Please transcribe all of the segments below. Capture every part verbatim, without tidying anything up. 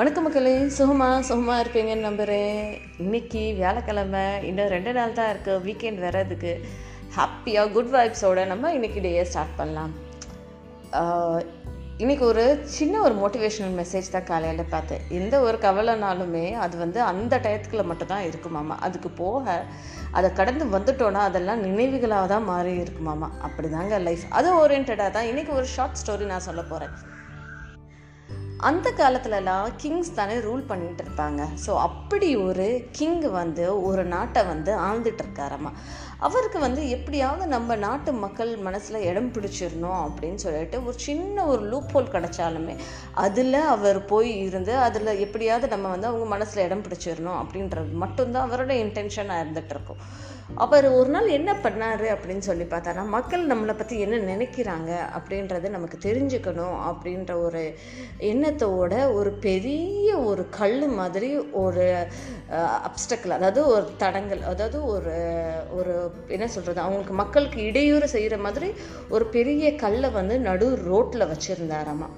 வணக்கம் மக்களே, சுகமாக சுகமாக இருப்பீங்கன்னு நம்புகிறேன். இன்றைக்கி வியாழக்கிழமை, இன்னும் ரெண்டு நாள் தான் இருக்குது வீக்கெண்ட் வர்றதுக்கு. ஹாப்பியாக குட் வைப்ஸோடு நம்ம இன்றைக்கி டேயை ஸ்டார்ட் பண்ணலாம். இன்றைக்கி ஒரு சின்ன ஒரு மோட்டிவேஷனல் மெசேஜ் தான் காலையில் பார்த்தேன். எந்த ஒரு கவலைனாலுமே அது வந்து அந்த டயத்துக்குள்ளே மட்டும்தான் இருக்குமாமா. அதுக்கு போக அதை கடந்து வந்துட்டோன்னா அதெல்லாம் நினைவுகளாக தான் மாறி இருக்குமாமா. அப்படி தாங்க லைஃப், அது ஓரியன்டாக தான். இன்றைக்கி ஒரு ஷார்ட் ஸ்டோரி நான் சொல்ல போகிறேன். அந்த காலத்துலலாம் கிங்ஸ் தானே ரூல் பண்ணிகிட்டு இருப்பாங்க. ஸோ அப்படி ஒரு கிங் வந்து ஒரு நாட்டை வந்து ஆழ்ந்துட்டு இருக்காராமா. அவருக்கு வந்து எப்படியாவது நம்ம நாட்டு மக்கள் மனசில் இடம் பிடிச்சிடணும் அப்படின்னு சொல்லிட்டு ஒரு சின்ன ஒரு லூப் ஹோல் கிடைச்சாலுமே அதில் அவர் போய் இருந்து அதில் எப்படியாவது நம்ம வந்து அவங்க மனசில் இடம் பிடிச்சிடணும் அப்படின்றது மட்டும்தான் அவரோட இன்டென்ஷனாக இருந்துகிட்ருக்கும். அவர் ஒரு நாள் என்ன பண்ணார் அப்படின்னு சொல்லி பார்த்தாரா, மக்கள் நம்மளை பற்றி என்ன நினைக்கிறாங்க அப்படின்றது நமக்கு தெரிஞ்சுக்கணும் அப்படின்ற ஒரு எண்ணத்தோட ஒரு பெரிய ஒரு கல் மாதிரி ஒரு அப்டக்கிள், அதாவது ஒரு தடங்கல், அதாவது ஒரு ஒரு என்ன சொல்கிறது, அவங்களுக்கு மக்களுக்கு இடையூறு செய்கிற மாதிரி ஒரு பெரிய கல்லை வந்து நடு ரோட்டில் வச்சுருந்தாராமா.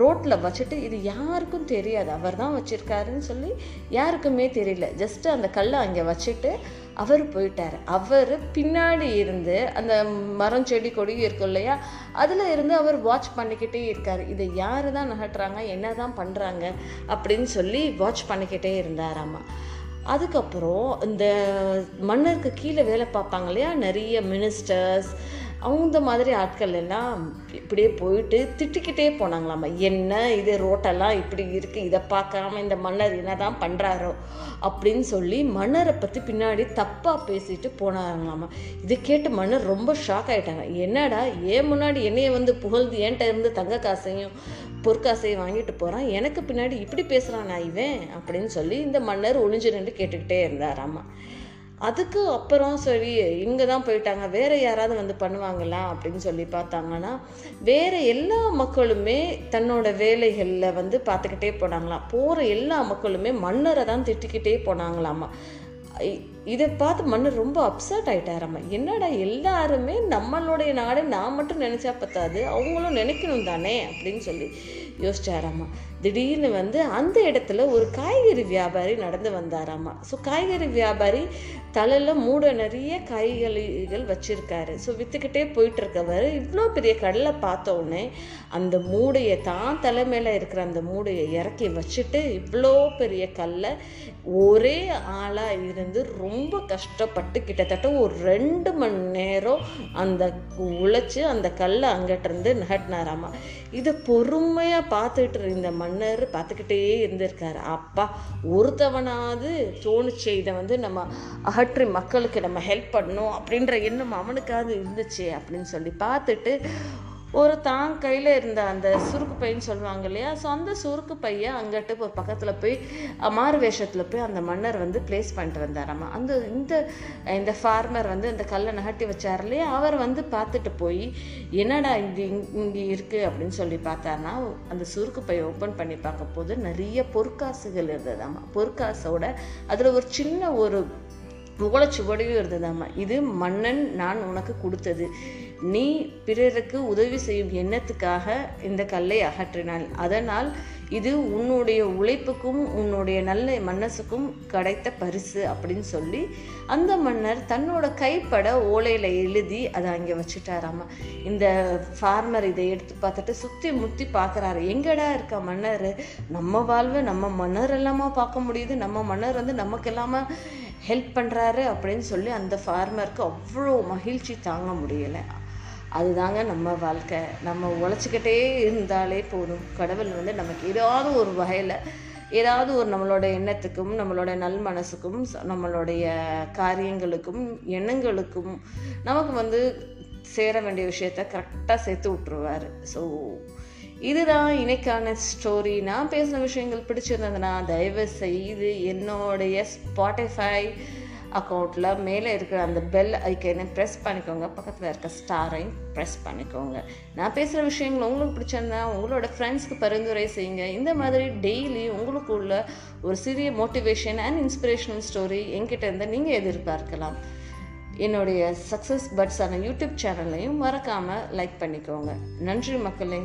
ரோட்டில் வச்சுட்டு இது யாருக்கும் தெரியாது, அவர் தான் வச்சுருக்காருன்னு சொல்லி யாருக்குமே தெரியல. ஜஸ்ட்டு அந்த கல்லை அங்கே வச்சுட்டு அவர் போயிட்டார். அவர் பின்னாடி இருந்து அந்த மரம் செடி கொடி இருக்கும் இல்லையா, அதில் இருந்து அவர் வாட்ச் பண்ணிக்கிட்டே இருக்கார். இதை யார் தான் நகட்டுறாங்க, என்ன தான் பண்ணுறாங்க அப்படின்னு சொல்லி வாட்ச் பண்ணிக்கிட்டே இருந்தாராமா. அதுக்கப்புறம் இந்த மன்னருக்கு கீழே வேலை பார்ப்பாங்க இல்லையா, நிறைய மினிஸ்டர்ஸ் அவங்க மாதிரி ஆட்கள் எல்லாம் இப்படியே போயிட்டு திட்டிக்கிட்டே போனாங்களாம்மா. என்ன இது ரோட்டெல்லாம் இப்படி இருக்குது, இதை பார்க்காம இந்த மன்னர் என்ன தான் பண்ணுறாரோ அப்படின்னு சொல்லி மன்னரை பற்றி பின்னாடி தப்பாக பேசிட்டு போனாங்களாம்மா. இதை கேட்டு மன்னர் ரொம்ப ஷாக் ஆகிட்டாங்க. என்னடா ஏன் முன்னாடி என்னையை வந்து புகழ்ந்து என்கிட்ட இருந்து தங்க காசையும் பொற்காசையும் வாங்கிட்டு போகிறான், எனக்கு பின்னாடி இப்படி பேசுகிறான் நான் இவன் அப்படின்னு சொல்லி இந்த மன்னர் ஒளிஞ்சு நின்று கேட்டுக்கிட்டே இருந்தாராம்மா. அதுக்கு அப்புறம் சரி இங்கே தான் போயிட்டாங்க, வேறு யாராவது வந்து பண்ணுவாங்களா அப்படின்னு சொல்லி பார்த்தாங்கன்னா வேறு எல்லா மக்களுமே தன்னோட வேலைகளில் வந்து பார்த்துக்கிட்டே போனாங்களாம். போகிற எல்லா மக்களுமே மன்னரை தான் திட்டிக்கிட்டே போனாங்களாம்மா. இதை பார்த்து மன்னர் ரொம்ப அப்செட் ஆகிட்டாராம்மா. என்னடா எல்லாருமே நம்மளுடைய நாடு நான் மட்டும் நினச்சா பத்தாது, அவங்களும் நினைக்கணும் தானே அப்படின்னு சொல்லி யோசிச்சாராம்மா. திடீர்னு வந்து அந்த இடத்துல ஒரு காய்கறி வியாபாரி நடந்து வந்தாராம்மா. ஸோ காய்கறி வியாபாரி தலையில் மூட நிறைய காய்கறிகள் வச்சுருக்காரு. ஸோ விற்றுக்கிட்டே போயிட்டுருக்கவர் இவ்வளோ பெரிய கடலை பார்த்தோன்னே அந்த மூடையை தான் தலைமையில் இருக்கிற அந்த மூடையை இறக்கி வச்சுட்டு இவ்வளோ பெரிய கல்லை ஒரே ஆளாக இருந்து ரொம்ப கஷ்டப்பட்டு கிட்டத்தட்ட ஒரு ரெண்டு மணி நேரம் அந்த உழைச்சி அந்த கல்லை அங்கிட்டிருந்து நகட்டினாராமா. இதை பொறுமையாக பார்த்துட்டு இருந்த மன்னர் பார்த்துக்கிட்டே இருந்திருக்காரு. அப்பா ஒருத்தவனாவது தோணுச்சு இதை வந்து நம்ம அகற்றி மக்களுக்கு நம்ம ஹெல்ப் பண்ணணும் அப்படின்ற எண்ணம் அவனுக்காவது இருந்துச்சு அப்படின்னு சொல்லி பார்த்துட்டு ஒரு தான் கையில் இருந்த அந்த சுருக்கு பையன்னு சொல்லுவாங்க இல்லையா, ஸோ அந்த சுருக்கு பையை அங்கிட்டு ஒரு பக்கத்தில் போய் மாறு வேஷத்தில் போய் அந்த மன்னர் வந்து பிளேஸ் பண்ணிட்டு வந்தாராம்மா. அந்த இந்த இந்த ஃபார்மர் வந்து இந்த கல்லை நகட்டி வச்சார் இல்லையா, அவர் வந்து பார்த்துட்டு போய் என்னடா இங்கே இங்கே இருக்குது அப்படின்னு சொல்லி பார்த்தாருனா அந்த சுருக்கு பையை ஓப்பன் பண்ணி பார்க்க போது நிறைய பொற்காசுகள் இருந்ததாம்மா. பொற்காசோட அதில் ஒரு சின்ன ஒரு முகலச்சுவடியும் இருந்ததாம்மா. இது மன்னன் நான் உனக்கு கொடுத்தது, நீ பிறருக்கு உதவி செய்யும் எண்ணத்துக்காக இந்த கல்லை அகற்றினாள், அதனால் இது உன்னுடைய உழைப்புக்கும் உன்னுடைய நல்ல மனசுக்கும் கிடைத்த பரிசு அப்படின்னு சொல்லி அந்த மன்னர் தன்னோட கைப்பட ஓலையில் எழுதி அதை அங்கே வச்சுட்டாராமா. இந்த ஃபார்மர் இதை எடுத்து பார்த்துட்டு சுற்றி முற்றி பார்க்குறாரு, எங்கடா இருக்க மன்னர், நம்ம வாழ்வை நம்ம மன்னர் எல்லாமா பார்க்க முடியுது, நம்ம மன்னர் வந்து நமக்கு எல்லாமா ஹெல்ப் பண்ணுறாரு அப்படின்னு சொல்லி அந்த ஃபார்மருக்கு அவ்வளோ மகிழ்ச்சி தாங்க முடியலை. அதுதாங்க நம்ம வாழ்க்கை, நம்ம உழைச்சிக்கிட்டே இருந்தாலே போதும், கடவுள் வந்து நமக்கு ஏதாவது ஒரு வகையில் ஏதாவது ஒரு நம்மளோட எண்ணத்துக்கும் நம்மளோட நல் மனசுக்கும் நம்மளுடைய காரியங்களுக்கும் எண்ணங்களுக்கும் நமக்கு வந்து சேர வேண்டிய விஷயத்த கரெக்டாக சேர்த்து விட்டுருவார். ஸோ இதுதான் இன்னைக்கான ஸ்டோரி. நான் பேசின விஷயங்கள் பிடிச்சிருந்ததுன்னா தயவு செய்து என்னுடைய ஸ்பாட்டிஃபை அக்கௌண்ட்டில் மேலே இருக்கிற அந்த பெல் ஐக்கனை ப்ரெஸ் பண்ணிக்கோங்க, பக்கத்தில் இருக்க ஸ்டாரையும் ப்ரெஸ் பண்ணிக்கோங்க. நான் பேசுகிற விஷயங்கள் உங்களுக்கு பிடிச்சிருந்தா உங்களோட ஃப்ரெண்ட்ஸ்க்கு பரிந்துரை செய்யுங்க. இந்த மாதிரி டெய்லி உங்களுக்குள்ள ஒரு சிறிய மோட்டிவேஷன் அண்ட் இன்ஸ்பிரேஷனல் ஸ்டோரி என்கிட்ட இருந்து நீங்கள் எதிர்பார்க்கலாம். என்னுடைய சக்ஸஸ் பட்ஸான யூடியூப் சேனல்லையும் மறக்காமல் லைக் பண்ணிக்கோங்க. நன்றி மக்களே.